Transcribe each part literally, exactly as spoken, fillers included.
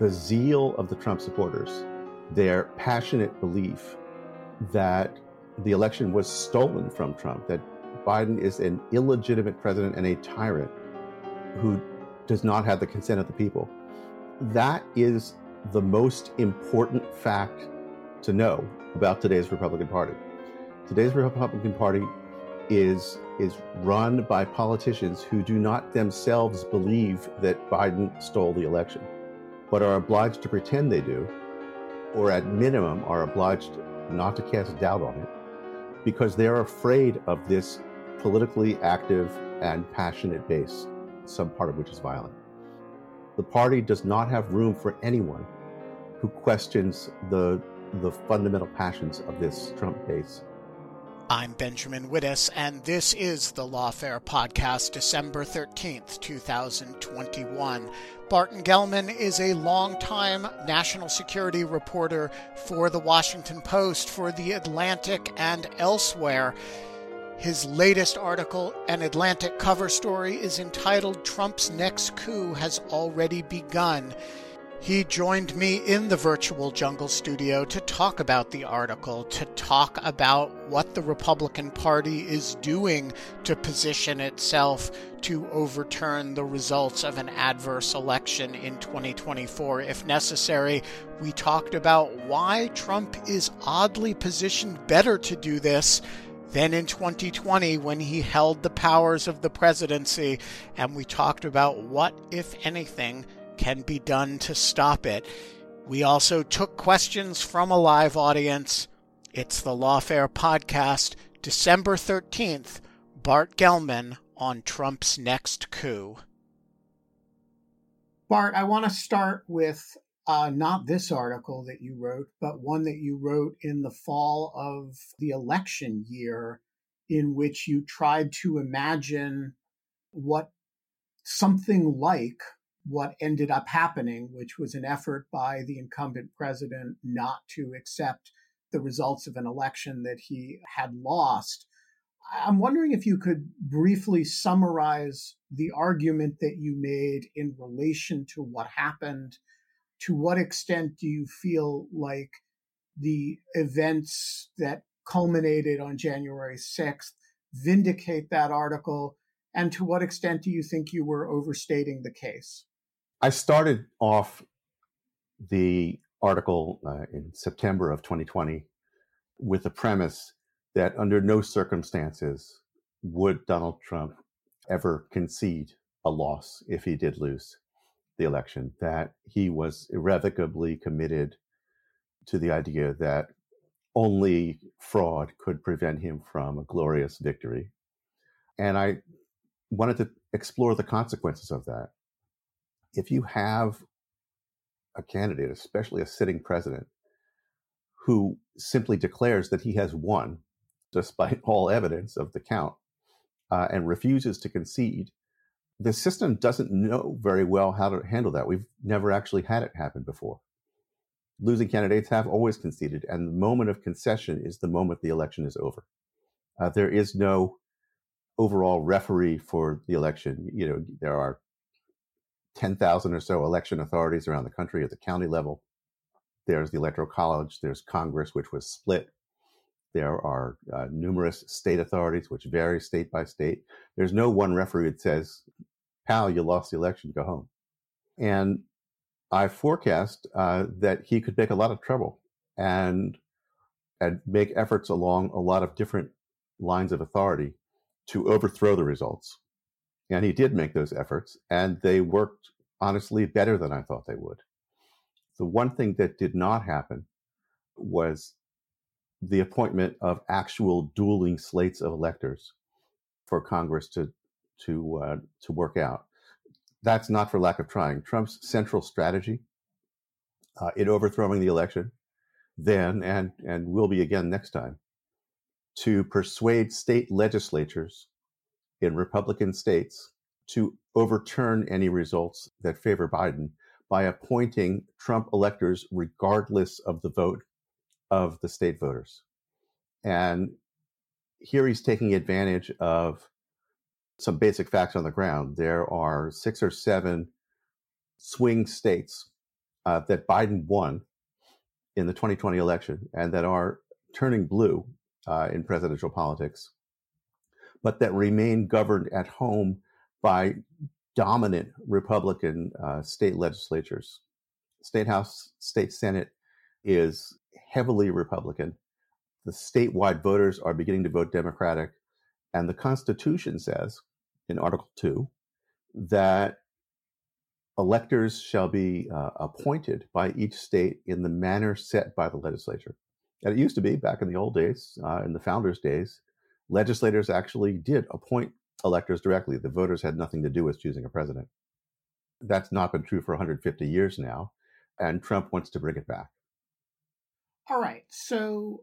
The zeal of the Trump supporters, their passionate belief that the election was stolen from Trump, that Biden is an illegitimate president and a tyrant who does not have the consent of the people. That is the most important fact to know about today's Republican Party. Today's Republican Party is is run by politicians who do not themselves believe that Biden stole the election, but are obliged to pretend they do, or at minimum are obliged not to cast doubt on it, because they're afraid of this politically active and passionate base, some part of which is violent. The party does not have room for anyone who questions the, the fundamental passions of this Trump base. I'm Benjamin Wittes, and this is the Lawfare Podcast, December thirteenth, twenty twenty-one. Barton Gellman is a longtime national security reporter for The Washington Post, for The Atlantic, and elsewhere. His latest article, an Atlantic cover story, is entitled "Trump's Next Coup Has Already Begun." He joined me in the virtual jungle studio to talk about the article, to talk about what the Republican Party is doing to position itself to overturn the results of an adverse election in twenty twenty-four, if necessary. We talked about why Trump is oddly positioned better to do this Then in twenty twenty, when he held the powers of the presidency, and we talked about what, if anything, can be done to stop it. We also took questions from a live audience. It's the Lawfare Podcast, December thirteenth, Bart Gellman on Trump's next coup. Bart, I want to start with Uh, not this article that you wrote, but one that you wrote in the fall of the election year, in which you tried to imagine what something like what ended up happening, which was an effort by the incumbent president not to accept the results of an election that he had lost. I'm wondering if you could briefly summarize the argument that you made in relation to what happened. To what extent do you feel like the events that culminated on January sixth vindicate that article? And to what extent do you think you were overstating the case? I started off the article uh, in September of twenty twenty with the premise that under no circumstances would Donald Trump ever concede a loss if he did lose the election, that he was irrevocably committed to the idea that only fraud could prevent him from a glorious victory. And I wanted to explore the consequences of that. If you have a candidate, especially a sitting president, who simply declares that he has won, despite all evidence of the count, uh, and refuses to concede, the system doesn't know very well how to handle that. We've never actually had it happen before. Losing candidates have always conceded, and the moment of concession is the moment the election is over. Uh, there is no overall referee for the election. You know, there are ten thousand or so election authorities around the country at the county level. There's the Electoral College. There's Congress, which was split. There are uh, numerous state authorities, which vary state by state. There's no one referee that says, pal, you lost the election, go home. And I forecast uh, that he could make a lot of trouble and and make efforts along a lot of different lines of authority to overthrow the results. And he did make those efforts, and they worked, honestly, better than I thought they would. The one thing that did not happen was the appointment of actual dueling slates of electors for Congress to to uh, to work out. That's not for lack of trying. Trump's central strategy uh, in overthrowing the election then and and will be again next time to persuade state legislatures in Republican states to overturn any results that favor Biden by appointing Trump electors regardless of the vote of the state voters. And here he's taking advantage of some basic facts on the ground. There are six or seven swing states uh, that Biden won in the twenty twenty election and that are turning blue uh, in presidential politics, but that remain governed at home by dominant Republican uh, state legislatures. State House, State Senate is heavily Republican. The statewide voters are beginning to vote Democratic. And the Constitution says in Article two that electors shall be uh, appointed by each state in the manner set by the legislature. And it used to be back in the old days, uh, in the founders' days, legislators actually did appoint electors directly. The voters had nothing to do with choosing a president. That's not been true for one hundred fifty years now, and Trump wants to bring it back. All right. So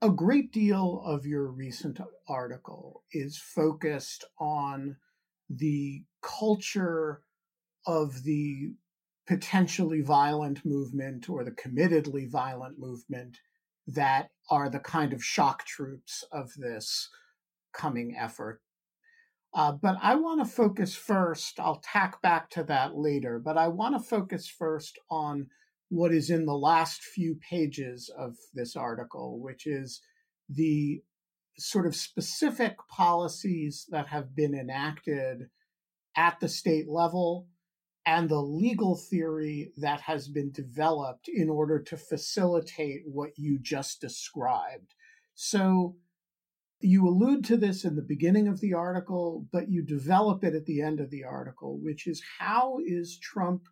a great deal of your recent article is focused on the culture of the potentially violent movement or the committedly violent movement that are the kind of shock troops of this coming effort. Uh, but I want to focus first, I'll tack back to that later, but I want to focus first on what is in the last few pages of this article, which is the sort of specific policies that have been enacted at the state level and the legal theory that has been developed in order to facilitate what you just described. So you allude to this in the beginning of the article, but you develop it at the end of the article, which is how is Trump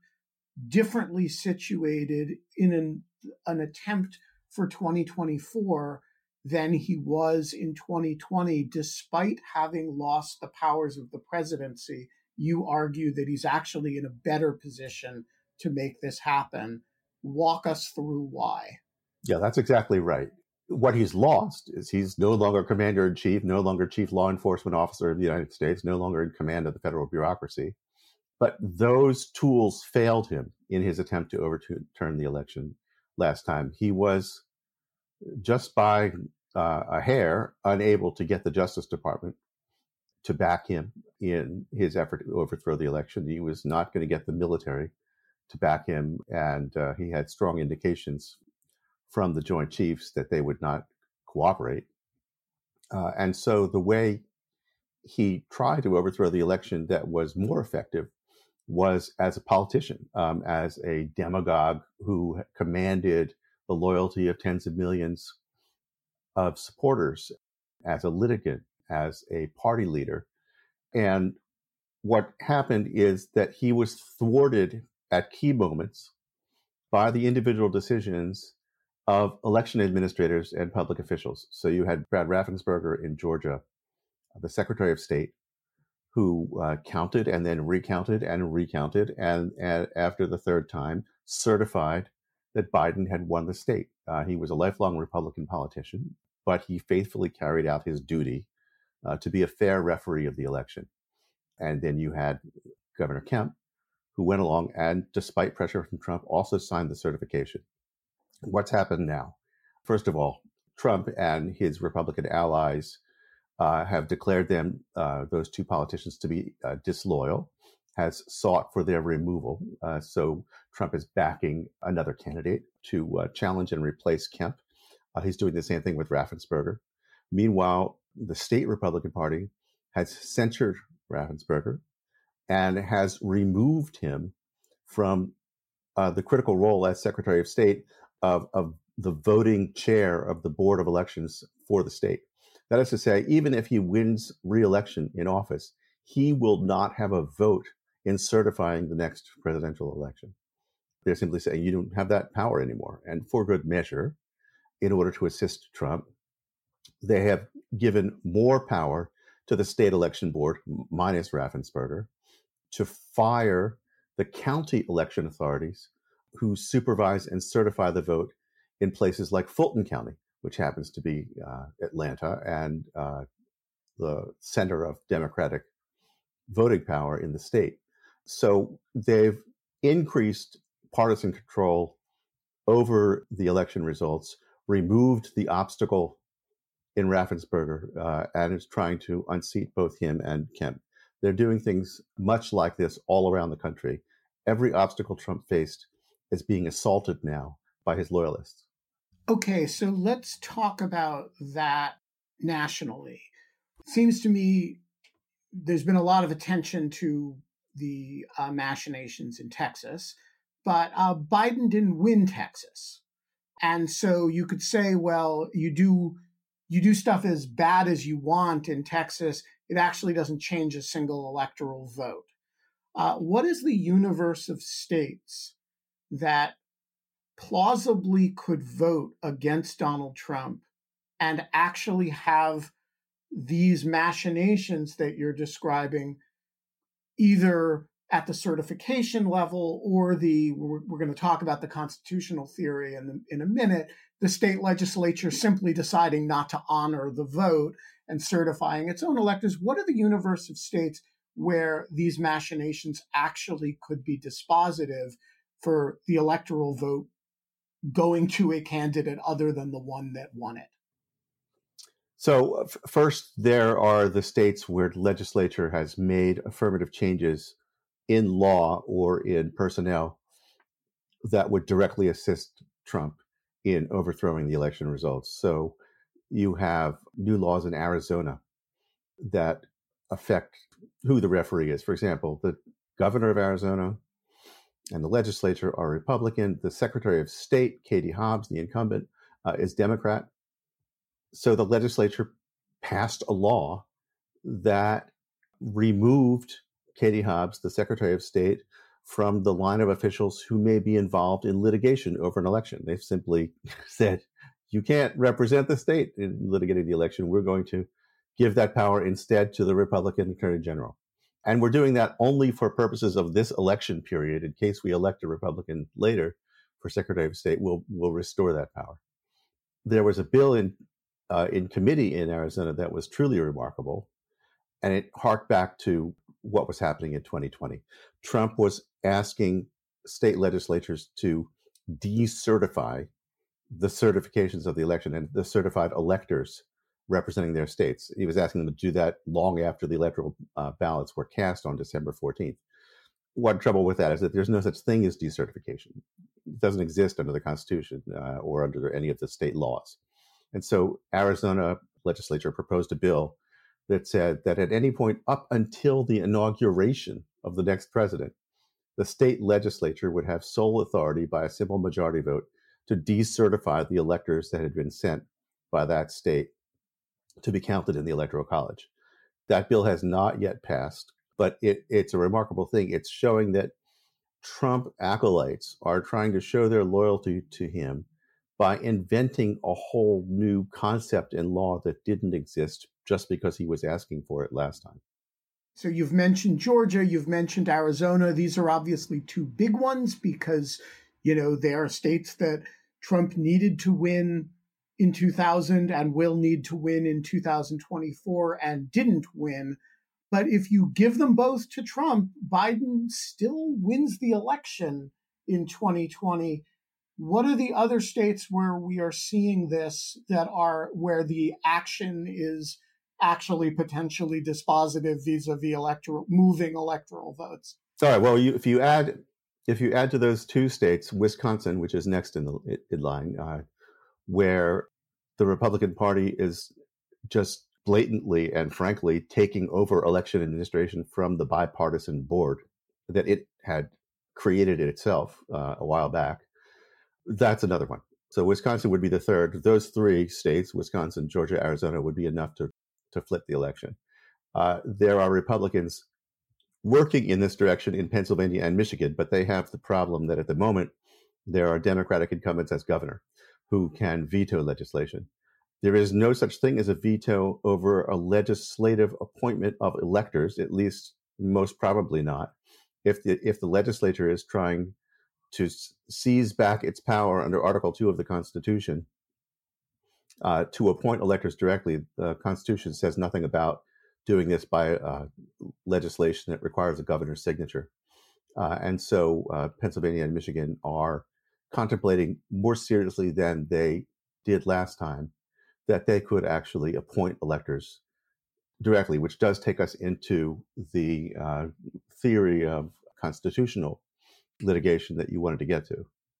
differently situated in an, an attempt for twenty twenty-four than he was in twenty twenty, despite having lost the powers of the presidency. You argue that he's actually in a better position to make this happen. Walk us through why. Yeah, that's exactly right. What he's lost is he's no longer commander-in-chief, no longer chief law enforcement officer of the United States, no longer in command of the federal bureaucracy. But those tools failed him in his attempt to overturn the election last time. He was, just by uh, a hair, unable to get the Justice Department to back him in his effort to overthrow the election. He was not going to get the military to back him, and uh, he had strong indications from the Joint Chiefs that they would not cooperate. Uh, and so the way he tried to overthrow the election that was more effective was as a politician, um, as a demagogue who commanded the loyalty of tens of millions of supporters, as a litigant, as a party leader. And what happened is that he was thwarted at key moments by the individual decisions of election administrators and public officials. So you had Brad Raffensperger in Georgia, the Secretary of State, who uh, counted and then recounted and recounted, and, and after the third time, certified that Biden had won the state. Uh, he was a lifelong Republican politician, but he faithfully carried out his duty uh, to be a fair referee of the election. And then you had Governor Kemp, who went along and, despite pressure from Trump, also signed the certification. What's happened now? First of all, Trump and his Republican allies Uh, have declared them, uh, those two politicians, to be uh, disloyal, has sought for their removal. Uh, so Trump is backing another candidate to uh, challenge and replace Kemp. Uh, he's doing the same thing with Raffensperger. Meanwhile, the state Republican Party has censured Raffensperger and has removed him from uh, the critical role as Secretary of State of, of the voting chair of the Board of Elections for the state. That is to say, even if he wins re-election in office, he will not have a vote in certifying the next presidential election. They're simply saying, you don't have that power anymore. And for good measure, in order to assist Trump, they have given more power to the state election board, minus Raffensperger, to fire the county election authorities who supervise and certify the vote in places like Fulton County, which happens to be uh, Atlanta and uh, the center of Democratic voting power in the state. So they've increased partisan control over the election results, removed the obstacle in Raffensperger, uh, and is trying to unseat both him and Kemp. They're doing things much like this all around the country. Every obstacle Trump faced is being assaulted now by his loyalists. Okay, so let's talk about that nationally. Seems to me there's been a lot of attention to the uh, machinations in Texas, but uh, Biden didn't win Texas. And so you could say, well, you do you do stuff as bad as you want in Texas. It actually doesn't change a single electoral vote. Uh, what is the universe of states that plausibly could vote against Donald Trump and actually have these machinations that you're describing either at the certification level or the, we're, we're going to talk about the constitutional theory in, the, in a minute, the state legislature simply deciding not to honor the vote and certifying its own electors? What are the universe of states where these machinations actually could be dispositive for the electoral vote going to a candidate other than the one that won it? So f- first, there are the states where the legislature has made affirmative changes in law or in personnel that would directly assist Trump in overthrowing the election results. So you have new laws in Arizona that affect who the referee is. For example, the governor of Arizona and the legislature are Republican. The Secretary of State, Katie Hobbs, the incumbent, uh, is Democrat. So the legislature passed a law that removed Katie Hobbs, the Secretary of State, from the line of officials who may be involved in litigation over an election. They've simply said, you can't represent the state in litigating the election. We're going to give that power instead to the Republican Attorney General. And we're doing that only for purposes of this election period. In case we elect a Republican later for Secretary of State, we'll, we'll restore that power. There was a bill in, uh, in committee in Arizona that was truly remarkable, and it harked back to what was happening in twenty twenty. Trump was asking state legislatures to decertify the certifications of the election and the certified electors representing their states. He was asking them to do that long after the electoral uh, ballots were cast on December fourteenth. One trouble with that is that there's no such thing as decertification. It doesn't exist under the Constitution uh, or under any of the state laws. And so Arizona legislature proposed a bill that said that at any point up until the inauguration of the next president, the state legislature would have sole authority by a simple majority vote to decertify the electors that had been sent by that state to be counted in the Electoral College. That bill has not yet passed, but it, it's a remarkable thing. It's showing that Trump acolytes are trying to show their loyalty to him by inventing a whole new concept in law that didn't exist just because he was asking for it last time. So you've mentioned Georgia, you've mentioned Arizona. These are obviously two big ones because, you know, they are states that Trump needed to win in two thousand and will need to win in two thousand twenty-four and didn't win. But if you give them both to Trump, Biden still wins the election in twenty twenty. What are the other states where we are seeing this that are where the action is actually potentially dispositive vis-a-vis electoral moving electoral votes? All right. Well, you, if you add if you add to those two states, Wisconsin, which is next in the in line, uh, where the Republican Party is just blatantly and frankly taking over election administration from the bipartisan board that it had created it itself uh, a while back. That's another one. So Wisconsin would be the third. Those three states, Wisconsin, Georgia, Arizona, would be enough to, to flip the election. Uh, there are Republicans working in this direction in Pennsylvania and Michigan, but they have the problem that at the moment, there are Democratic incumbents as governor who can veto legislation. There is no such thing as a veto over a legislative appointment of electors, at least most probably not. If the, if the legislature is trying to seize back its power under Article two of the Constitution uh, to appoint electors directly, the Constitution says nothing about doing this by uh, legislation that requires a governor's signature. Uh, and so uh, Pennsylvania and Michigan are contemplating more seriously than they did last time that they could actually appoint electors directly, which does take us into the uh, theory of constitutional litigation that you wanted to get to.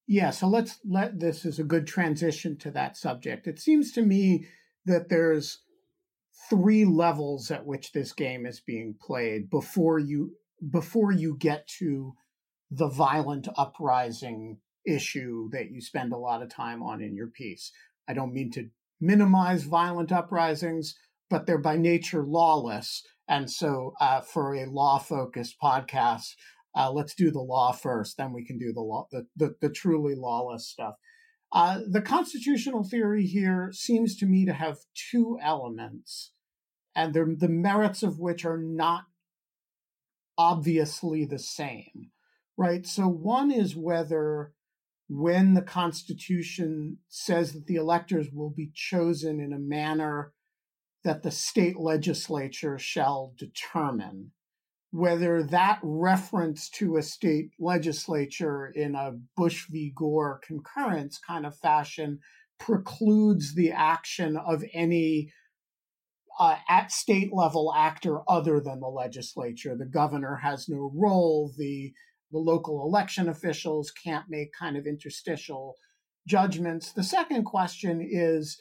Yeah, so let's let this is a good transition to that subject. It seems to me that there's three levels at which this game is being played before you before you get to the violent uprising issue that you spend a lot of time on in your piece. I don't mean to minimize violent uprisings, but they're by nature lawless. And so uh, for a law-focused podcast, uh, let's do the law first, then we can do the law, the, the, the truly lawless stuff. Uh, the constitutional theory here seems to me to have two elements, and the merits of which are not obviously the same, right? So one is whether when the Constitution says that the electors will be chosen in a manner that the state legislature shall determine, whether that reference to a state legislature in a Bush v. Gore concurrence kind of fashion precludes the action of any uh, at state level actor other than the legislature. The governor has no role. The, the local election officials can't make kind of interstitial judgments. The second question is,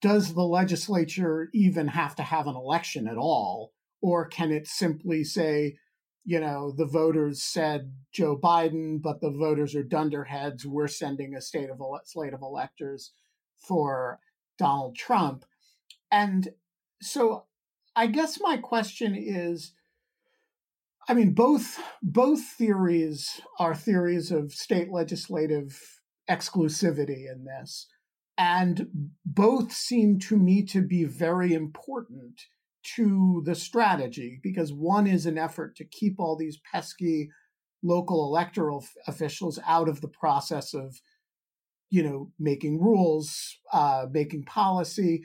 does the legislature even have to have an election at all? Or can it simply say, you know, the voters said Joe Biden, but the voters are dunderheads. We're sending a state of ele- slate of electors for Donald Trump. And so I guess my question is, I mean, both both theories are theories of state legislative exclusivity in this, and both seem to me to be very important to the strategy, because one is an effort to keep all these pesky local electoral f- officials out of the process of, you know, making rules, uh, making policy,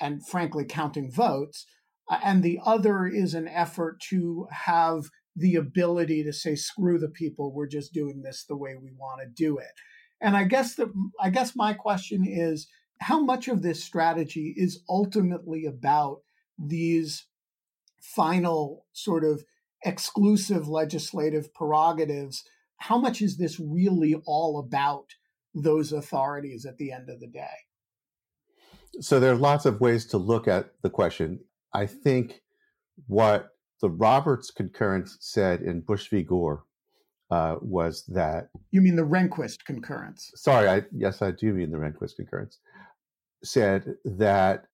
and frankly, counting votes. Uh, and the other is an effort to have the ability to say, screw the people, we're just doing this the way we want to do it. And I guess the, I guess my question is, how much of this strategy is ultimately about these final sort of exclusive legislative prerogatives? How much is this really all about those authorities at the end of the day? So there are lots of ways to look at the question. I think what the Roberts concurrence said in Bush v. Gore uh, was that... You mean the Rehnquist concurrence? Sorry, I, yes, I do mean the Rehnquist concurrence. Said that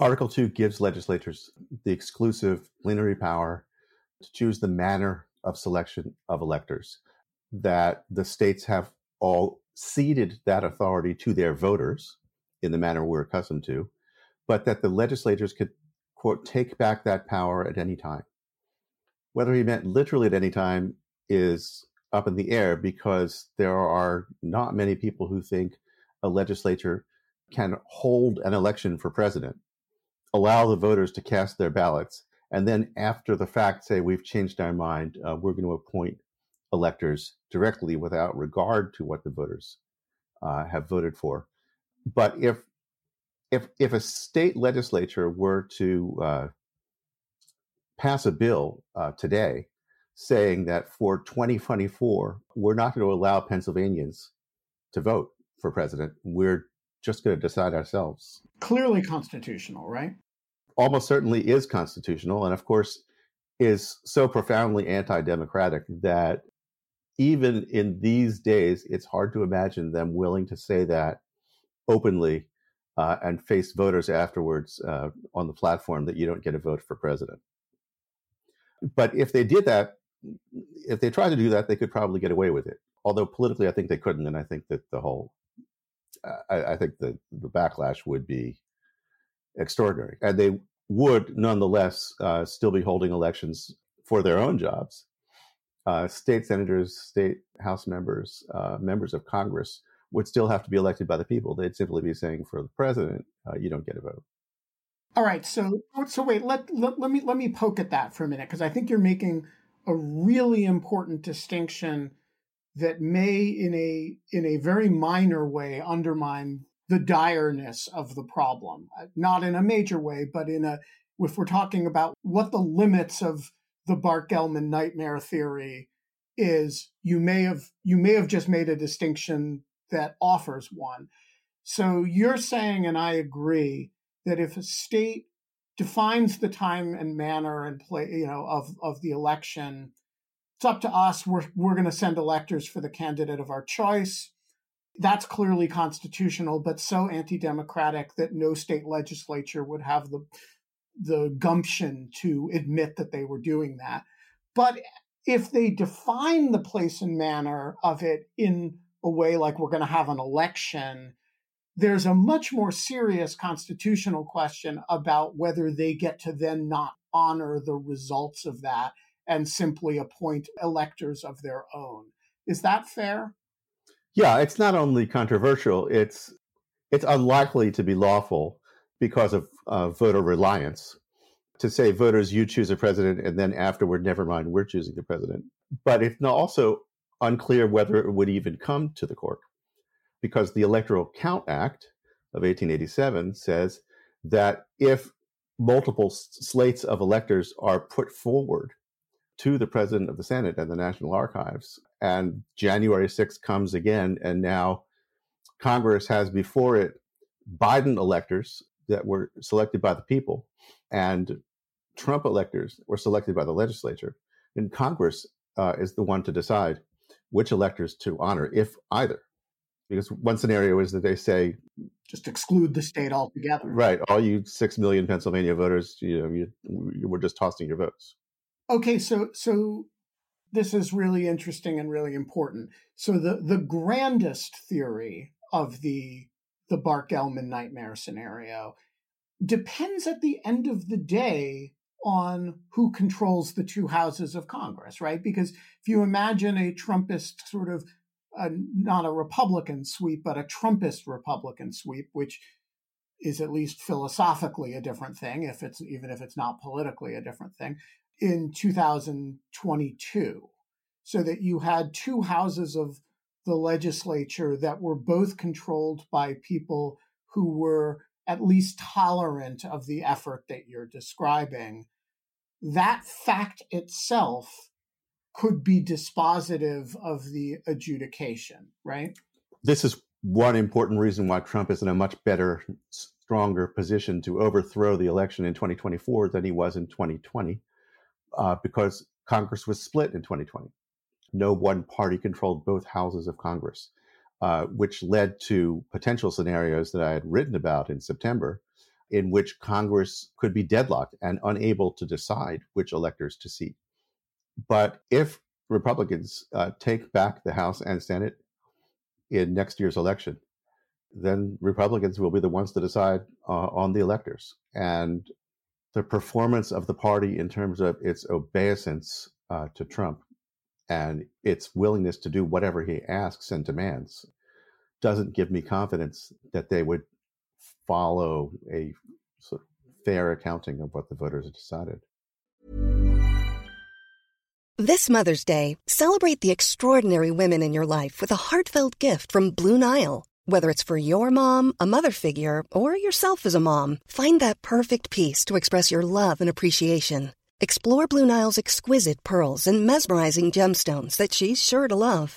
Article two gives legislatures the exclusive plenary power to choose the manner of selection of electors, that the states have all ceded that authority to their voters in the manner we're accustomed to, but that the legislatures could, quote, take back that power at any time. Whether he meant literally at any time is up in the air, because there are not many people who think a legislature can hold an election for president, allow the voters to cast their ballots, and then after the fact say, we've changed our mind, uh, we're going to appoint electors directly without regard to what the voters uh, have voted for. But if if if a state legislature were to uh, pass a bill uh, today saying that for twenty twenty-four, we're not going to allow Pennsylvanians to vote for president, we're just going to decide ourselves. Clearly constitutional, right? Almost certainly is constitutional, and of course is so profoundly anti-democratic that even in these days, it's hard to imagine them willing to say that openly uh, and face voters afterwards uh, on the platform that you don't get a vote for president. But if they did that, if they tried to do that, they could probably get away with it. Although politically, I think they couldn't. And I think that the whole, I, I think the, the backlash would be extraordinary. And they would nonetheless uh, still be holding elections for their own jobs. Uh, state senators, state house members, uh, members of Congress would still have to be elected by the people. They'd simply be saying for the president, uh, you don't get a vote. All right. So, so wait, let, let, let me, let me poke at that for a minute, because I think you're making a really important distinction that may in a, in a very minor way undermine the direness of the problem. Not in a major way, but in a, if we're talking about what the limits of the Bart Gellman nightmare theory is, you may have you may have just made a distinction that offers one. So you're saying, and I agree, that if a state defines the time and manner and play, you know, of of the election, it's up to us. We're we're going to send electors for the candidate of our choice. That's clearly constitutional, but so anti-democratic that no state legislature would have the the gumption to admit that they were doing that. But if they define the place and manner of it in a way like we're going to have an election, there's a much more serious constitutional question about whether they get to then not honor the results of that and simply appoint electors of their own. Is that fair? Yeah, it's not only controversial, it's it's unlikely to be lawful because of uh, voter reliance, to say, voters, you choose a president, and then afterward, never mind, we're choosing the president. But it's also unclear whether it would even come to the court, because the Electoral Count Act of eighteen eighty-seven says that if multiple slates of electors are put forward to the president of the Senate and the National Archives, and January sixth comes again, and now Congress has before it Biden electors that were selected by the people, and Trump electors were selected by the legislature, and Congress uh, is the one to decide which electors to honor, if either. Because one scenario is that they say, just exclude the state altogether. Right. All you six million Pennsylvania voters, you know, you, you were just tossing your votes. Okay. So, so this is really interesting and really important. So the, the grandest theory of the the Bart-Gellman nightmare scenario depends at the end of the day on who controls the two houses of Congress, right? Because if you imagine a Trumpist sort of, a, not a Republican sweep, but a Trumpist Republican sweep, which is at least philosophically a different thing, if it's even if it's not politically a different thing, in two thousand twenty-two, so that you had two houses of the legislature that were both controlled by people who were at least tolerant of the effort that you're describing, that fact itself could be dispositive of the adjudication, right? This is one important reason why Trump is in a much better, stronger position to overthrow the election in twenty twenty-four than he was in twenty twenty, uh, because Congress was split in twenty twenty. No one party controlled both houses of Congress, uh, which led to potential scenarios that I had written about in September, in which Congress could be deadlocked and unable to decide which electors to seat. But if Republicans uh, take back the House and Senate in next year's election, then Republicans will be the ones to decide uh, on the electors. And the performance of the party in terms of its obeisance uh, to Trump and its willingness to do whatever he asks and demands doesn't give me confidence that they would follow a sort of fair accounting of what the voters have decided. This Mother's Day, celebrate the extraordinary women in your life with a heartfelt gift from Blue Nile. Whether it's for your mom, a mother figure, or yourself as a mom, find that perfect piece to express your love and appreciation. Explore Blue Nile's exquisite pearls and mesmerizing gemstones that she's sure to love.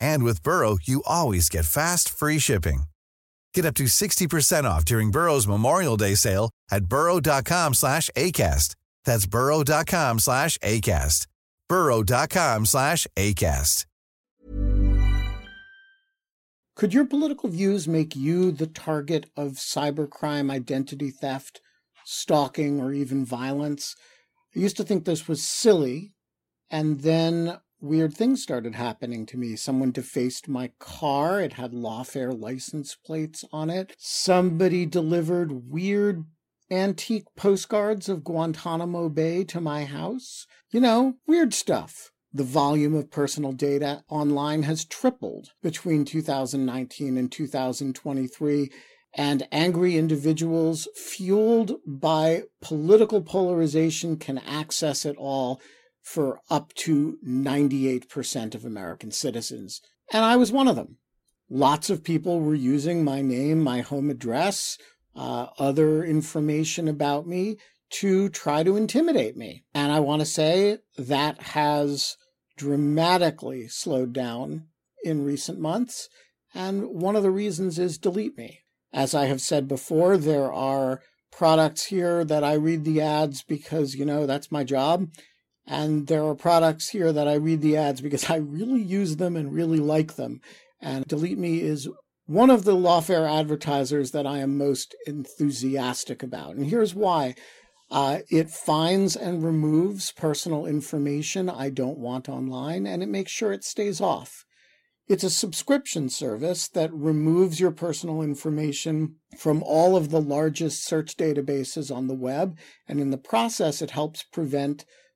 And with Burrow, you always get fast, free shipping. Get up to sixty percent off during Burrow's Memorial Day sale at burrow.com slash ACAST. That's burrow.com slash ACAST. burrow.com slash ACAST. Could your political views make you the target of cybercrime, identity theft, stalking, or even violence? I used to think this was silly, and then weird things started happening to me. Someone defaced my car. It had Lawfare license plates on it. Somebody delivered weird antique postcards of Guantanamo Bay to my house. You know, weird stuff. The volume of personal data online has tripled between two thousand nineteen and two thousand twenty-three, and angry individuals fueled by political polarization can access it all for up to ninety-eight percent of American citizens. And I was one of them. Lots of people were using my name, my home address, uh, other information about me to try to intimidate me. And I want to say that has dramatically slowed down in recent months. And one of the reasons is Delete Me. As I have said before, there are products here that I read the ads because, you know, that's my job. And there are products here that I read the ads because I really use them and really like them. And Delete Me is one of the Lawfare advertisers that I am most enthusiastic about. And here's why. Uh, it finds and removes personal information I don't want online, and it makes sure it stays off. It's a subscription service that removes your personal information from all of the largest search databases on the web. And in the process, it helps prevent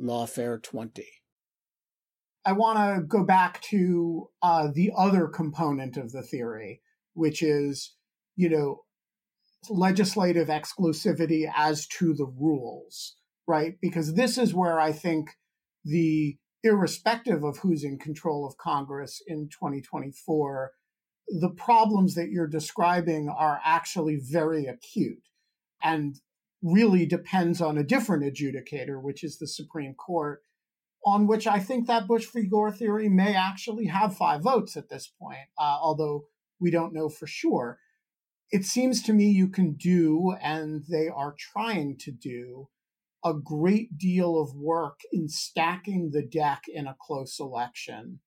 Lawfare twenty. I want to go back to uh, the other component of the theory, which is, you know, legislative exclusivity as to the rules, right? Because this is where I think the, irrespective of who's in control of Congress in twenty twenty-four, the problems that you're describing are actually very acute. And really depends on a different adjudicator, which is the Supreme Court, on which I think that Bush v. Gore theory may actually have five votes at this point, uh, although we don't know for sure. It seems to me you can do, and they are trying to do, a great deal of work in stacking the deck in a close election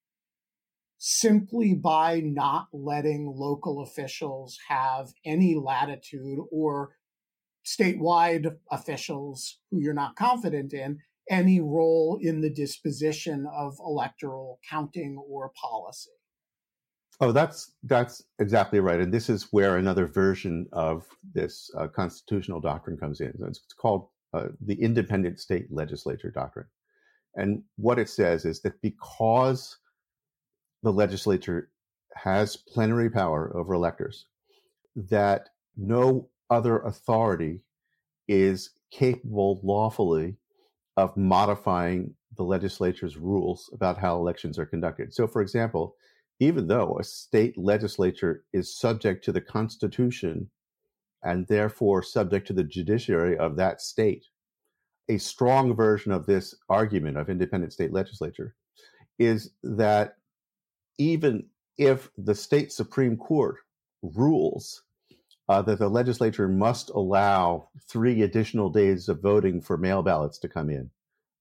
simply by not letting local officials have any latitude, or statewide officials who you're not confident in, any role in the disposition of electoral counting or policy. Oh, that's that's exactly right. And this is where another version of this uh, constitutional doctrine comes in. It's called uh, the Independent State Legislature Doctrine. And what it says is that because the legislature has plenary power over electors, that no other authority is capable lawfully of modifying the legislature's rules about how elections are conducted. So, for example, even though a state legislature is subject to the Constitution and therefore subject to the judiciary of that state, a strong version of this argument of independent state legislature is that even if the state Supreme Court rules uh, that the legislature must allow three additional days of voting for mail ballots to come in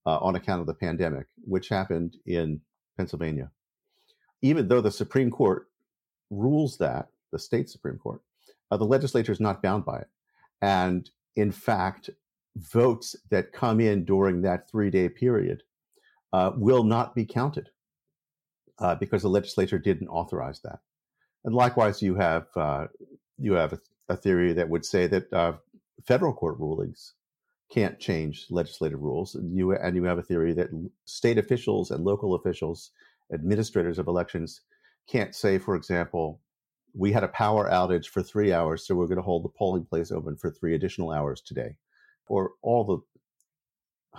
uh, on account of the pandemic, which happened in Pennsylvania, even though the Supreme Court rules that, the state Supreme Court, uh, the legislature is not bound by it. And in fact, votes that come in during that three-day period uh, will not be counted uh, because the legislature didn't authorize that. And likewise, you have uh, you have a, a theory that would say that uh, federal court rulings can't change legislative rules, and you and you have a theory that state officials and local officials, administrators of elections, can't say, for example, we had a power outage for three hours, so we're going to hold the polling place open for three additional hours today, or all the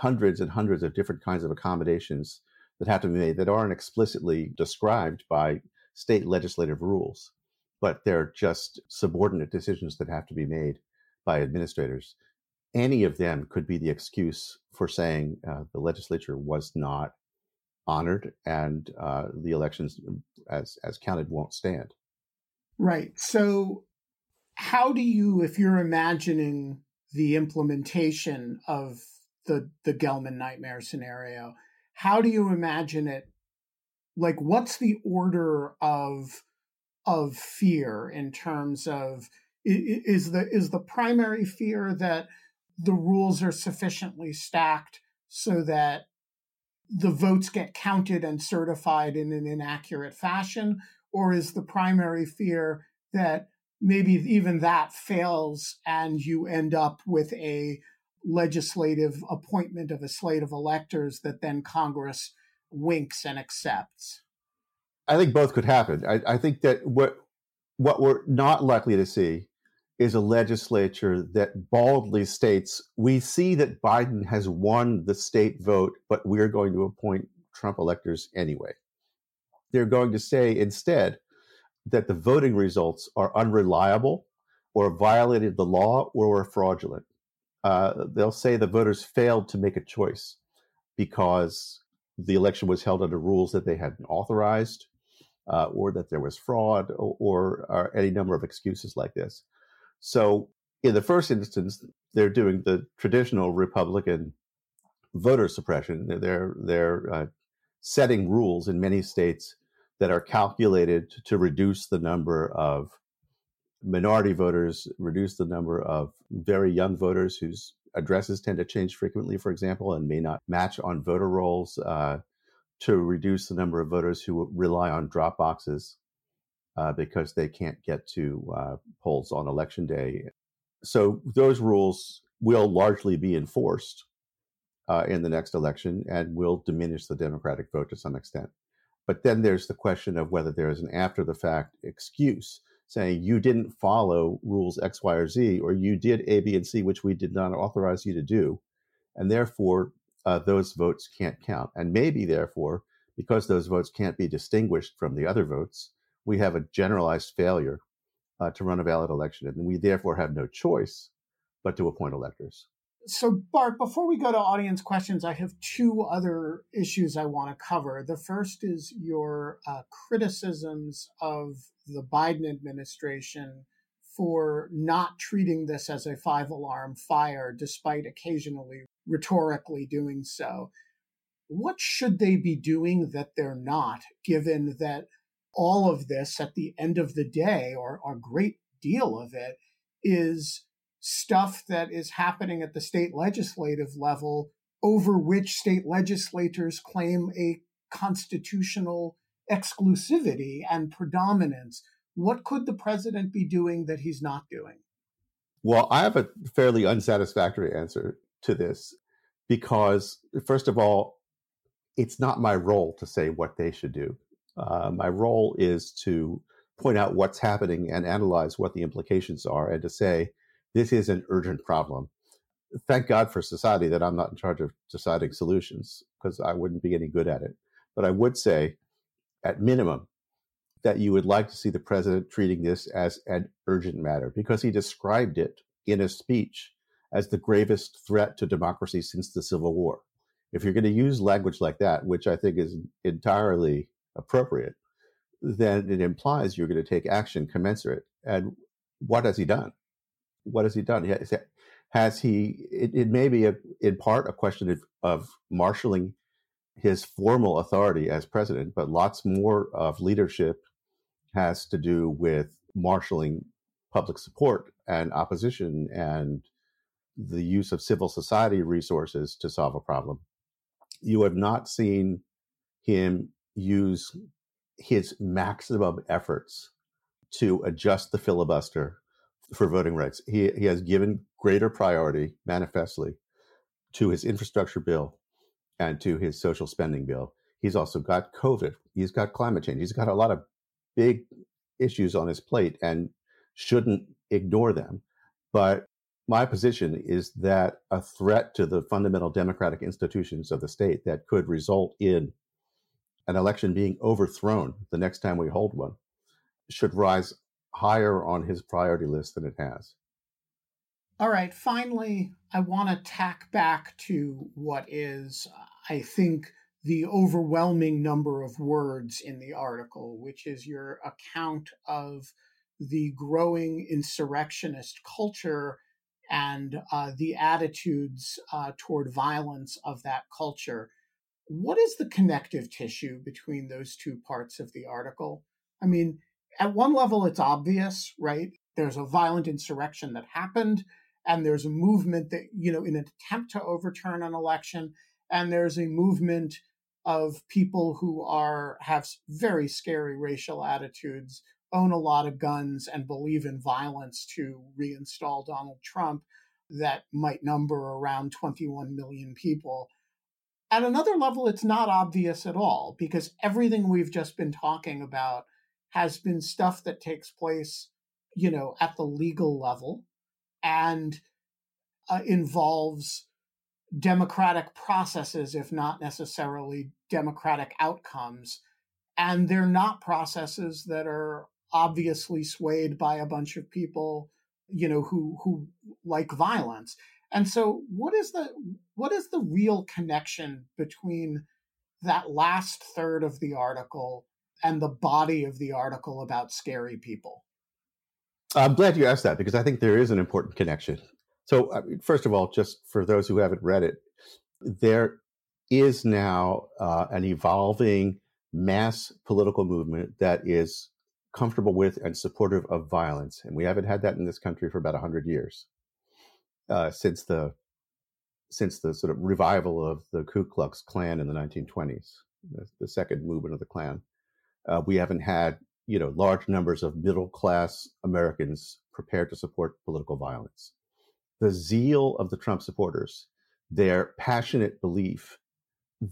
hundreds and hundreds of different kinds of accommodations that have to be made that aren't explicitly described by state legislative rules, but they're just subordinate decisions that have to be made by administrators. Any of them could be the excuse for saying uh, the legislature was not honored, and uh, the elections as as counted won't stand. Right. So how do you, if you're imagining the implementation of the, the Gellman nightmare scenario, how do you imagine it? Like, what's the order of of fear in terms of, is the is the primary fear that the rules are sufficiently stacked so that the votes get counted and certified in an inaccurate fashion? Or is the primary fear that maybe even that fails and you end up with a legislative appointment of a slate of electors that then Congress winks and accepts? I think both could happen. I, I think that what what we're not likely to see is a legislature that baldly states, we see that Biden has won the state vote, but we're going to appoint Trump electors anyway. They're going to say instead that the voting results are unreliable or violated the law or were fraudulent. Uh, they'll say the voters failed to make a choice because the election was held under rules that they hadn't authorized, uh, or that there was fraud, or, or, or any number of excuses like this. So in the first instance, they're doing the traditional Republican voter suppression. They're they're uh, setting rules in many states that are calculated to reduce the number of minority voters, reduce the number of very young voters whose addresses tend to change frequently, for example, and may not match on voter rolls, uh, to reduce the number of voters who rely on drop boxes. Uh, because they can't get to uh, polls on election day. So those rules will largely be enforced uh, in the next election and will diminish the Democratic vote to some extent. But then there's the question of whether there is an after-the-fact excuse saying you didn't follow rules X, Y, or Z, or you did A, B, and C, which we did not authorize you to do, and therefore uh, those votes can't count. And maybe, therefore, because those votes can't be distinguished from the other votes, we have a generalized failure uh, to run a valid election, and we therefore have no choice but to appoint electors. So, Bart, before we go to audience questions, I have two other issues I want to cover. The first is your uh, criticisms of the Biden administration for not treating this as a five-alarm fire, despite occasionally rhetorically doing so. What should they be doing that they're not, given that all of this at the end of the day, or, or a great deal of it, is stuff that is happening at the state legislative level over which state legislators claim a constitutional exclusivity and predominance. What could the president be doing that he's not doing? Well, I have a fairly unsatisfactory answer to this because, first of all, it's not my role to say what they should do. Uh, my role is to point out what's happening and analyze what the implications are and to say, this is an urgent problem. Thank God for society that I'm not in charge of deciding solutions because I wouldn't be any good at it. But I would say, at minimum, that you would like to see the president treating this as an urgent matter because he described it in a speech as the gravest threat to democracy since the Civil War. If you're going to use language like that, which I think is entirely appropriate, then it implies you're going to take action commensurate. And what has he done? What has he done? Has, has he, it, it may be a, in part a question of, of marshaling his formal authority as president, but lots more of leadership has to do with marshaling public support and opposition and the use of civil society resources to solve a problem. You have not seen him use his maximum efforts to adjust the filibuster for voting rights. He, he has given greater priority, manifestly, to his infrastructure bill and to his social spending bill. He's also got COVID. He's got climate change. He's got a lot of big issues on his plate and shouldn't ignore them. But my position is that a threat to the fundamental democratic institutions of the state that could result in an election being overthrown the next time we hold one should rise higher on his priority list than it has. All right. Finally, I want to tack back to what is, I think, the overwhelming number of words in the article, which is your account of the growing insurrectionist culture and uh, the attitudes uh, toward violence of that culture. What is the connective tissue between those two parts of the article? I mean, at one level, it's obvious, right? There's a violent insurrection that happened, and there's a movement that, you know, in an attempt to overturn an election, and there's a movement of people who are have very scary racial attitudes, own a lot of guns, and believe in violence to reinstall Donald Trump that might number around twenty-one million people. At another level, it's not obvious at all, because everything we've just been talking about has been stuff that takes place, you know, at the legal level and uh, involves democratic processes, if not necessarily democratic outcomes. And they're not processes that are obviously swayed by a bunch of people, you know, who who like violence. And so what is the what is the real connection between that last third of the article and the body of the article about scary people? I'm glad you asked that because I think there is an important connection. So, I mean, first of all, just for those who haven't read it, there is now uh, an evolving mass political movement that is comfortable with and supportive of violence. And we haven't had that in this country for about one hundred years, uh, since the since the sort of revival of the Ku Klux Klan in the nineteen twenties, the, the second movement of the Klan. Uh, we haven't had, you know, large numbers of middle-class Americans prepared to support political violence. The zeal of the Trump supporters, their passionate belief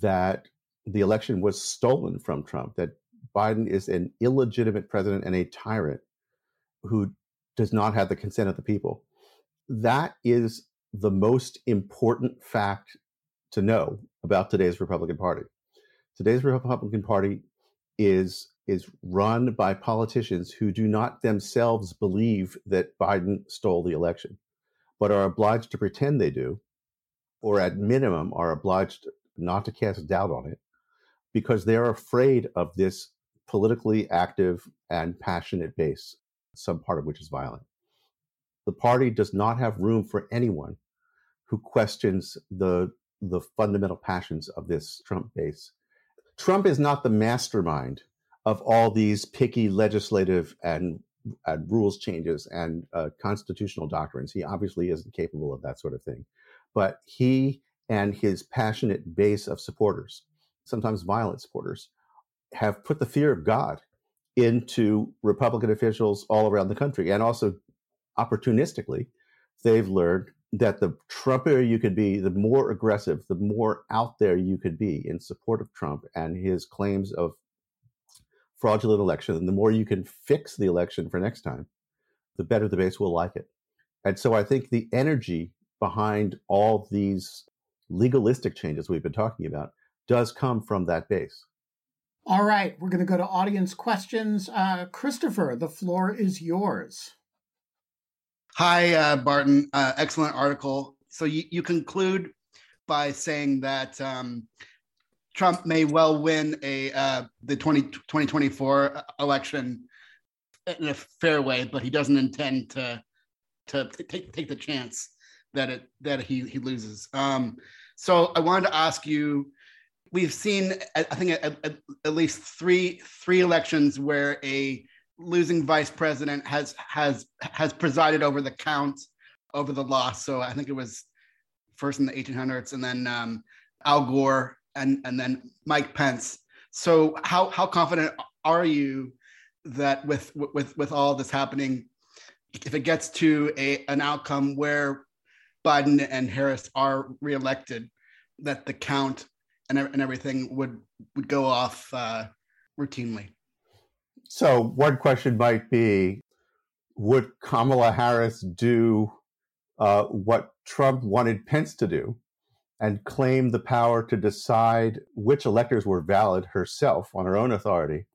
that the election was stolen from Trump, that Biden is an illegitimate president and a tyrant who does not have the consent of the people. That is the most important fact to know about today's Republican Party. Today's Republican Party is is run by politicians who do not themselves believe that Biden stole the election, but are obliged to pretend they do, or at minimum are obliged not to cast doubt on it, because they're afraid of this politically active and passionate base, some part of which is violent. The party does not have room for anyone who questions the, the fundamental passions of this Trump base. Trump is not the mastermind of all these picky legislative and uh, rules changes and uh, constitutional doctrines. He obviously isn't capable of that sort of thing. But he and his passionate base of supporters, sometimes violent supporters, have put the fear of God into Republican officials all around the country. And also, opportunistically, they've learned that the Trumpier you could be, the more aggressive, the more out there you could be in support of Trump and his claims of fraudulent election, and the more you can fix the election for next time, the better the base will like it. And so I think the energy behind all these legalistic changes we've been talking about does come from that base. All right, we're going to go to audience questions. Uh, Christopher, the floor is yours. Hi, uh, Barton. Uh, excellent article. So you, you conclude by saying that um, Trump may well win a uh, the twenty twenty-four election in a fair way, but he doesn't intend to to t- take take the chance that it that he he loses. Um, so I wanted to ask you. We've seen, I think, at, at, at least three three elections where a losing vice president has has has presided over the count over the loss. So I think it was first in the eighteen hundreds, and then um, Al Gore, and and then Mike Pence. So how how confident are you that with with with all this happening, if it gets to a an outcome where Biden and Harris are reelected, that the count and everything would, would go off uh, routinely? So one question might be, would Kamala Harris do uh, what Trump wanted Pence to do and claim the power to decide which electors were valid herself on her own authority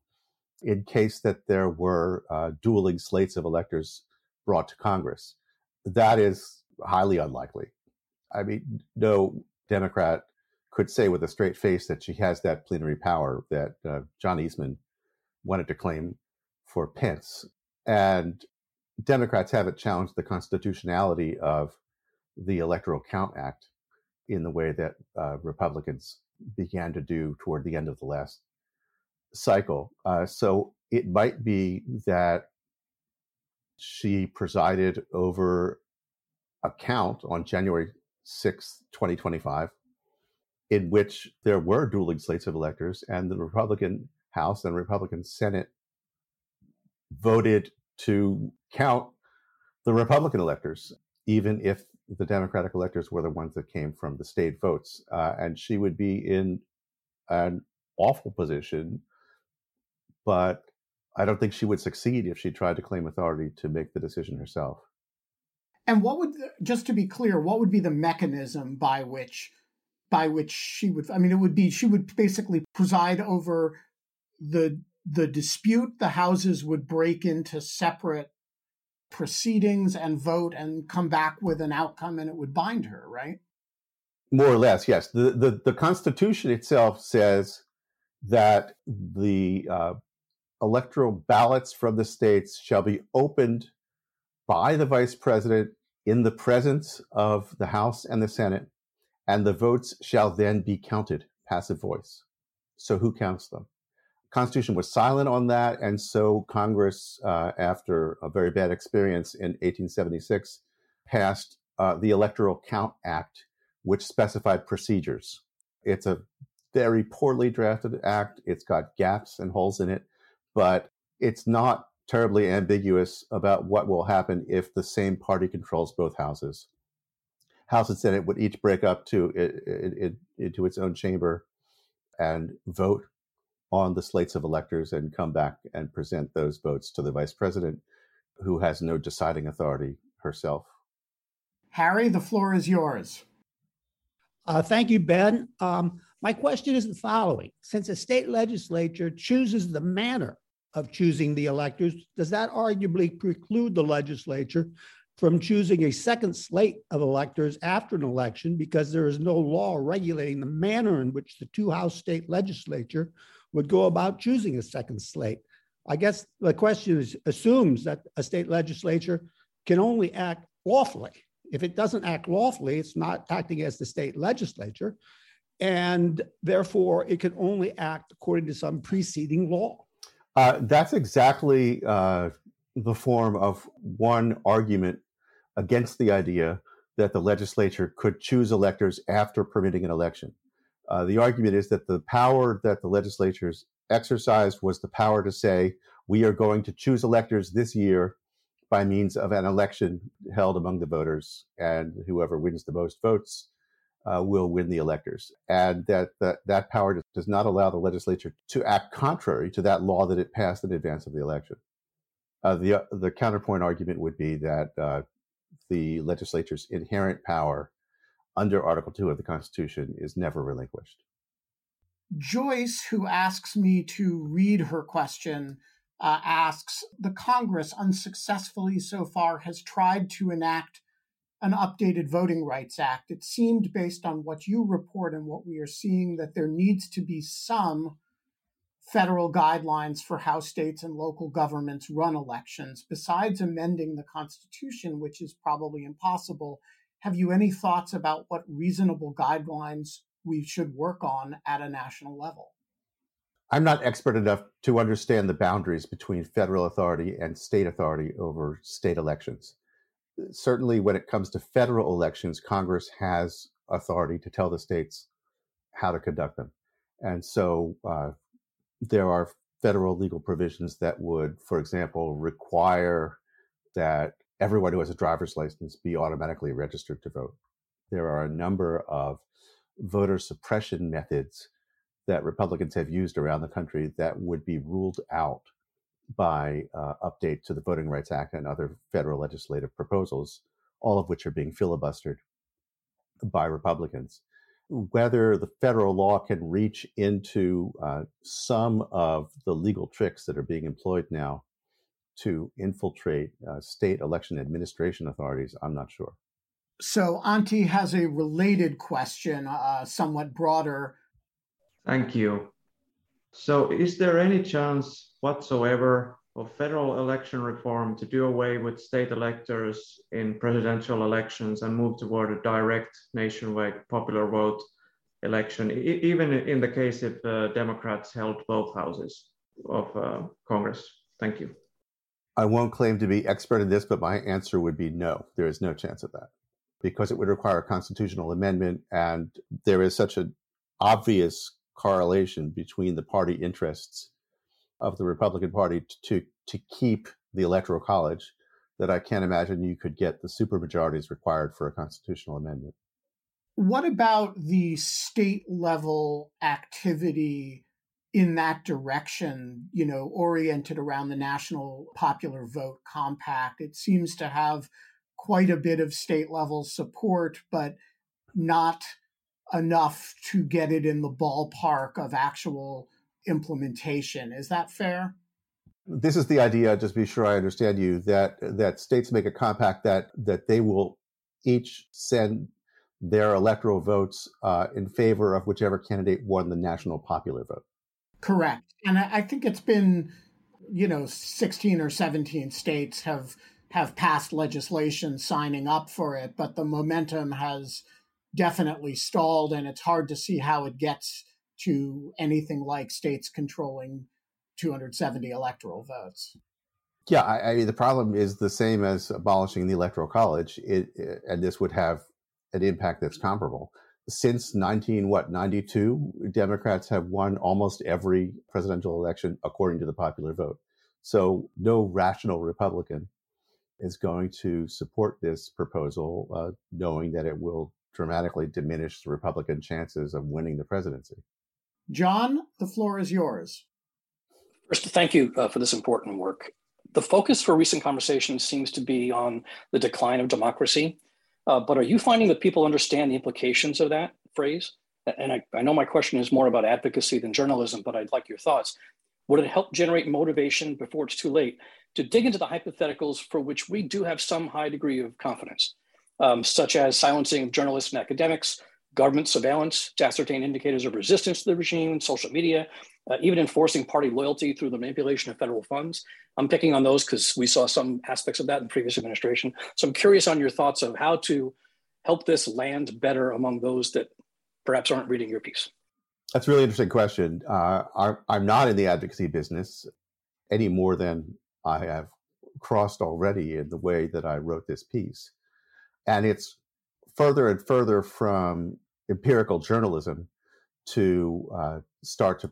in case that there were uh, dueling slates of electors brought to Congress? That is highly unlikely. I mean, no Democrat could say with a straight face that she has that plenary power that uh, John Eastman wanted to claim for Pence. And Democrats haven't challenged the constitutionality of the Electoral Count Act in the way that uh, Republicans began to do toward the end of the last cycle. Uh, so it might be that she presided over a count on January sixth, twenty twenty-five, in which there were dueling slates of electors, and the Republican House and Republican Senate voted to count the Republican electors, even if the Democratic electors were the ones that came from the state votes. Uh, and she would be in an awful position, but I don't think she would succeed if she tried to claim authority to make the decision herself. And what would, just to be clear, what would be the mechanism by which by which she would, I mean, it would be, she would basically preside over the the dispute. The houses would break into separate proceedings and vote and come back with an outcome, and it would bind her, right? More or less, yes. The, the, the Constitution itself says that the uh, electoral ballots from the states shall be opened by the vice president in the presence of the House and the Senate, and the votes shall then be counted, passive voice. So who counts them? Constitution was silent on that, and so Congress, uh, after a very bad experience in eighteen seventy-six, passed uh, the Electoral Count Act, which specified procedures. It's a very poorly drafted act. It's got gaps and holes in it, but it's not terribly ambiguous about what will happen if the same party controls both houses. House and Senate would each break up to it, it, it, into its own chamber and vote on the slates of electors and come back and present those votes to the vice president, who has no deciding authority herself. Harry, the floor is yours. Uh, thank you, Ben. Um, my question is the following. Since a state legislature chooses the manner of choosing the electors, does that arguably preclude the legislature from choosing a second slate of electors after an election, because there is no law regulating the manner in which the two-house state legislature would go about choosing a second slate? I guess the question is, assumes that a state legislature can only act lawfully. If it doesn't act lawfully, it's not acting as the state legislature, and therefore it can only act according to some preceding law. Uh, that's exactly uh, the form of one argument against the idea that the legislature could choose electors after permitting an election. Uh, the argument is that the power that the legislatures exercised was the power to say, we are going to choose electors this year by means of an election held among the voters, and whoever wins the most votes uh, will win the electors. And that, that that power does not allow the legislature to act contrary to that law that it passed in advance of the election. Uh, the, uh, the counterpoint argument would be that uh, the legislature's inherent power under Article two of the Constitution is never relinquished. Joyce, who asks me to read her question, uh, asks, the Congress unsuccessfully so far has tried to enact an updated Voting Rights Act. It seemed, based on what you report and what we are seeing, that there needs to be some federal guidelines for how states and local governments run elections. Besides amending the Constitution, which is probably impossible, have you any thoughts about what reasonable guidelines we should work on at a national level? I'm not expert enough to understand the boundaries between federal authority and state authority over state elections. Certainly when it comes to federal elections, Congress has authority to tell the states how to conduct them. And so uh, there are federal legal provisions that would, for example, require that everyone who has a driver's license be automatically registered to vote. There are a number of voter suppression methods that Republicans have used around the country that would be ruled out by uh, update to the Voting Rights Act and other federal legislative proposals, all of which are being filibustered by Republicans. Whether the federal law can reach into uh, some of the legal tricks that are being employed now to infiltrate uh, state election administration authorities, I'm not sure. So Auntie has a related question, uh, somewhat broader. Thank you. So is there any chance whatsoever of federal election reform to do away with state electors in presidential elections and move toward a direct nationwide popular vote election, e- even in the case if uh, Democrats held both houses of uh, Congress? Thank you. I won't claim to be expert in this, but my answer would be no. There is no chance of that because it would require a constitutional amendment. And there is such an obvious correlation between the party interests of the Republican Party to, to keep the Electoral College that I can't imagine you could get the supermajorities required for a constitutional amendment. What about the state level activity in that direction, you know, oriented around the National Popular Vote Compact? It seems to have quite a bit of state-level support, but not enough to get it in the ballpark of actual implementation. Is that fair? This is the idea, just to be sure I understand you, that that states make a compact that that they will each send their electoral votes uh, in favor of whichever candidate won the National Popular Vote. Correct. And I think it's been, you know, sixteen or seventeen states have have passed legislation signing up for it, but the momentum has definitely stalled, and it's hard to see how it gets to anything like states controlling two hundred seventy electoral votes. Yeah, I, I mean, the problem is the same as abolishing the Electoral College, it, it, and this would have an impact that's comparable. Since nineteen, what, ninety-two, Democrats have won almost every presidential election according to the popular vote. So no rational Republican is going to support this proposal, uh, knowing that it will dramatically diminish the Republican chances of winning the presidency. John, the floor is yours. First, thank you uh, for this important work. The focus for recent conversations seems to be on the decline of democracy. Uh, but are you finding that people understand the implications of that phrase? And I, I know my question is more about advocacy than journalism, but I'd like your thoughts. Would it help generate motivation before it's too late to dig into the hypotheticals for which we do have some high degree of confidence, um, such as silencing of journalists and academics, government surveillance to ascertain indicators of resistance to the regime, social media, uh, even enforcing party loyalty through the manipulation of federal funds? I'm picking on those because we saw some aspects of that in the previous administration. So I'm curious on your thoughts of how to help this land better among those that perhaps aren't reading your piece. That's a really interesting question. Uh, I'm not in the advocacy business. any more than I have crossed already in the way that I wrote this piece. And it's further and further from empirical journalism to uh, start to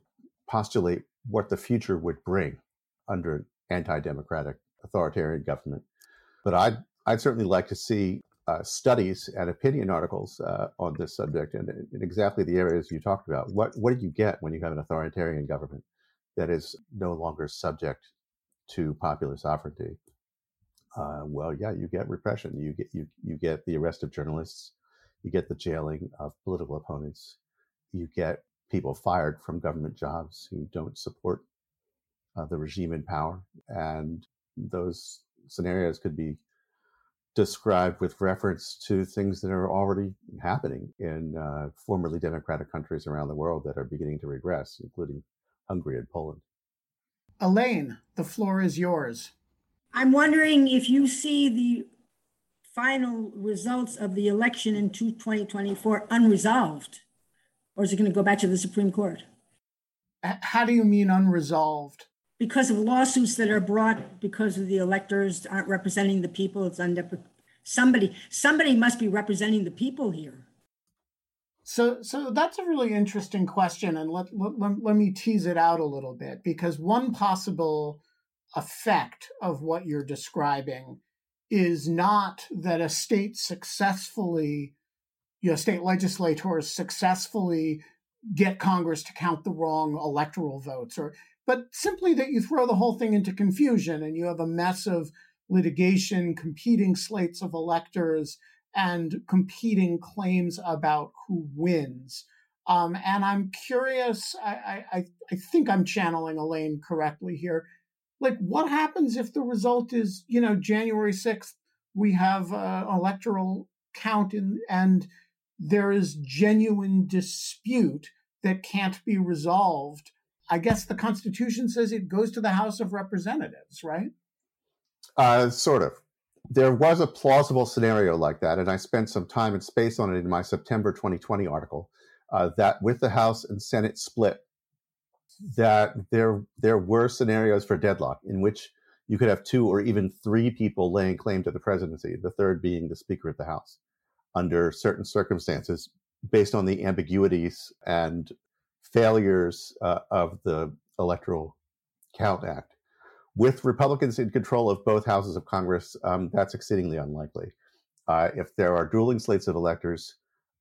postulate what the future would bring under anti-democratic authoritarian government. But I'd, I'd certainly like to see uh, studies and opinion articles uh, on this subject and in exactly the areas you talked about. What, what do you get when you have an authoritarian government that is no longer subject to popular sovereignty? Uh, well, yeah, you get repression. You get you you get the arrest of journalists. You get the jailing of political opponents. You get people fired from government jobs who don't support uh, the regime in power. And those scenarios could be described with reference to things that are already happening in uh, formerly democratic countries around the world that are beginning to regress, including Hungary and Poland. Elaine, the floor is yours. I'm wondering if you see the final results of the election in twenty twenty-four unresolved, or is it going to go back to the Supreme Court? How do you mean unresolved? Because of lawsuits that are brought because of the electors aren't representing the people. It's undep- somebody somebody must be representing the people here. So so that's a really interesting question, and let, let, let me tease it out a little bit, because one possible effect of what you're describing is not that a state successfully, you know, state legislators successfully get Congress to count the wrong electoral votes, or but simply that you throw the whole thing into confusion and you have a mess of litigation, competing slates of electors, and competing claims about who wins. Um, and I'm curious, I, I, I think I'm channeling Elaine correctly here. Like, what happens if the result is, you know, January sixth, we have an electoral count in, and there is genuine dispute that can't be resolved? I guess the Constitution says it goes to the House of Representatives, right? Uh, sort of. There was a plausible scenario like that, and I spent some time and space on it in my September twenty twenty article, uh, that with the House and Senate split, that there there were scenarios for deadlock in which you could have two or even three people laying claim to the presidency, the third being the Speaker of the House, under certain circumstances, based on the ambiguities and failures uh, of the Electoral Count Act. With Republicans in control of both houses of Congress, um, that's exceedingly unlikely. Uh, if there are dueling slates of electors,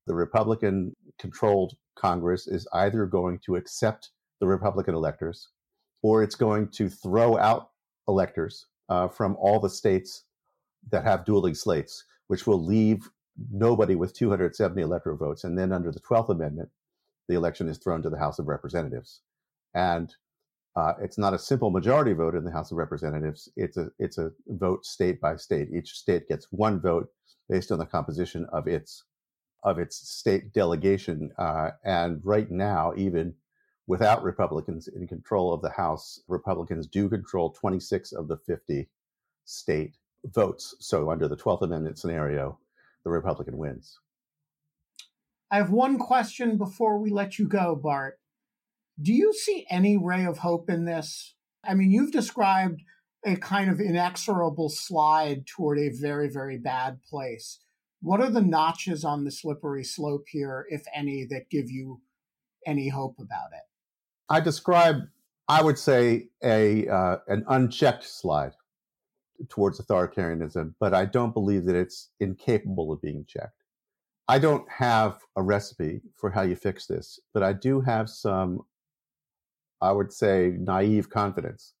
the Republican-controlled Congress is either going to accept the Republican electors, or it's going to throw out electors uh, from all the states that have dueling slates, which will leave nobody with two hundred seventy electoral votes. And then under the twelfth Amendment, the election is thrown to the House of Representatives. And Uh, it's not a simple majority vote in the House of Representatives. It's a it's a vote state by state. Each state gets one vote based on the composition of its of its state delegation. Uh, and right now, even without Republicans in control of the House, Republicans do control twenty-six of the fifty state votes. So under the twelfth Amendment scenario, the Republican wins. I have one question before we let you go, Bart. Do you see any ray of hope in this? I mean, you've described a kind of inexorable slide toward a very, very bad place. What are the notches on the slippery slope here, if any, that give you any hope about it? I describe, I would say, a uh, an unchecked slide towards authoritarianism, but I don't believe that it's incapable of being checked. I don't have a recipe for how you fix this, but I do have some, I would say, naive confidence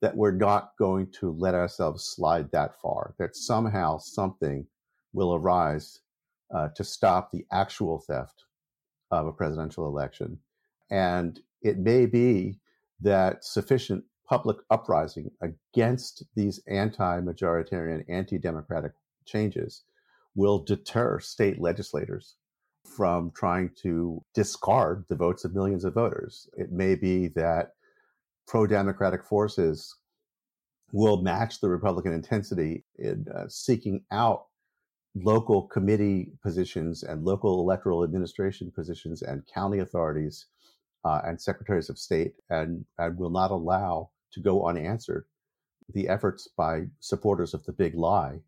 that we're not going to let ourselves slide that far, that somehow something will arise uh, to stop the actual theft of a presidential election. And it may be that sufficient public uprising against these anti-majoritarian, anti-democratic changes will deter state legislators from trying to discard the votes of millions of voters. It may be that pro-democratic forces will match the Republican intensity in uh, seeking out local committee positions and local electoral administration positions and county authorities uh, and secretaries of state, and, and will not allow to go unanswered, the efforts by supporters of the big lie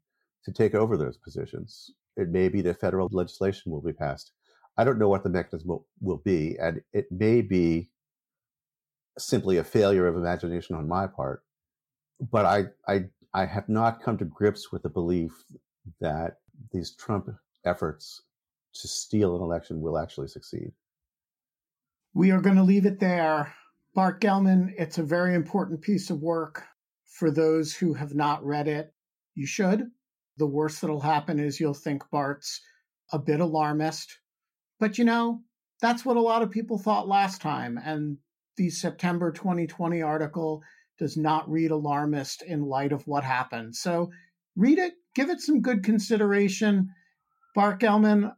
to take over those positions. It may be that federal legislation will be passed. I don't know what the mechanism will, will be, and it may be simply a failure of imagination on my part. But I, I, I have not come to grips with the belief that these Trump efforts to steal an election will actually succeed. We are going to leave it there. Bart Gellman, it's a very important piece of work. For those who have not read it, you should. The worst that'll happen is you'll think Bart's a bit alarmist. But, you know, that's what a lot of people thought last time. And the September twenty twenty article does not read alarmist in light of what happened. So read it. Give it some good consideration. Bart Gellman,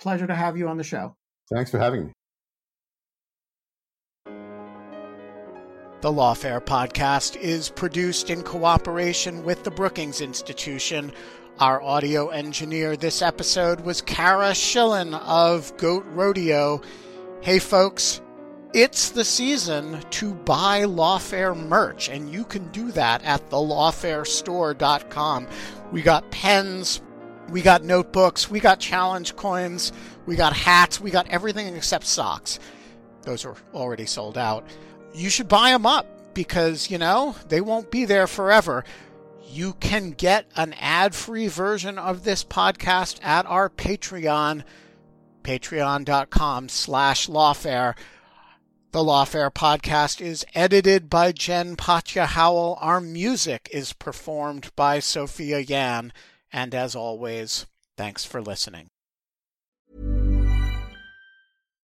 pleasure to have you on the show. Thanks for having me. The Lawfare podcast is produced in cooperation with the Brookings Institution. Our audio engineer this episode was Kara Schillen of Goat Rodeo. Hey, folks, it's the season to buy Lawfare merch, and you can do that at the lawfare store dot com. We got pens, we got notebooks, we got challenge coins, we got hats, we got everything except socks. Those are already sold out. You should buy them up because, you know, they won't be there forever. You can get an ad-free version of this podcast at our Patreon, patreon.com slash lawfare. The Lawfare podcast is edited by Jen Patya Howell. Our music is performed by Sophia Yan. And as always, thanks for listening.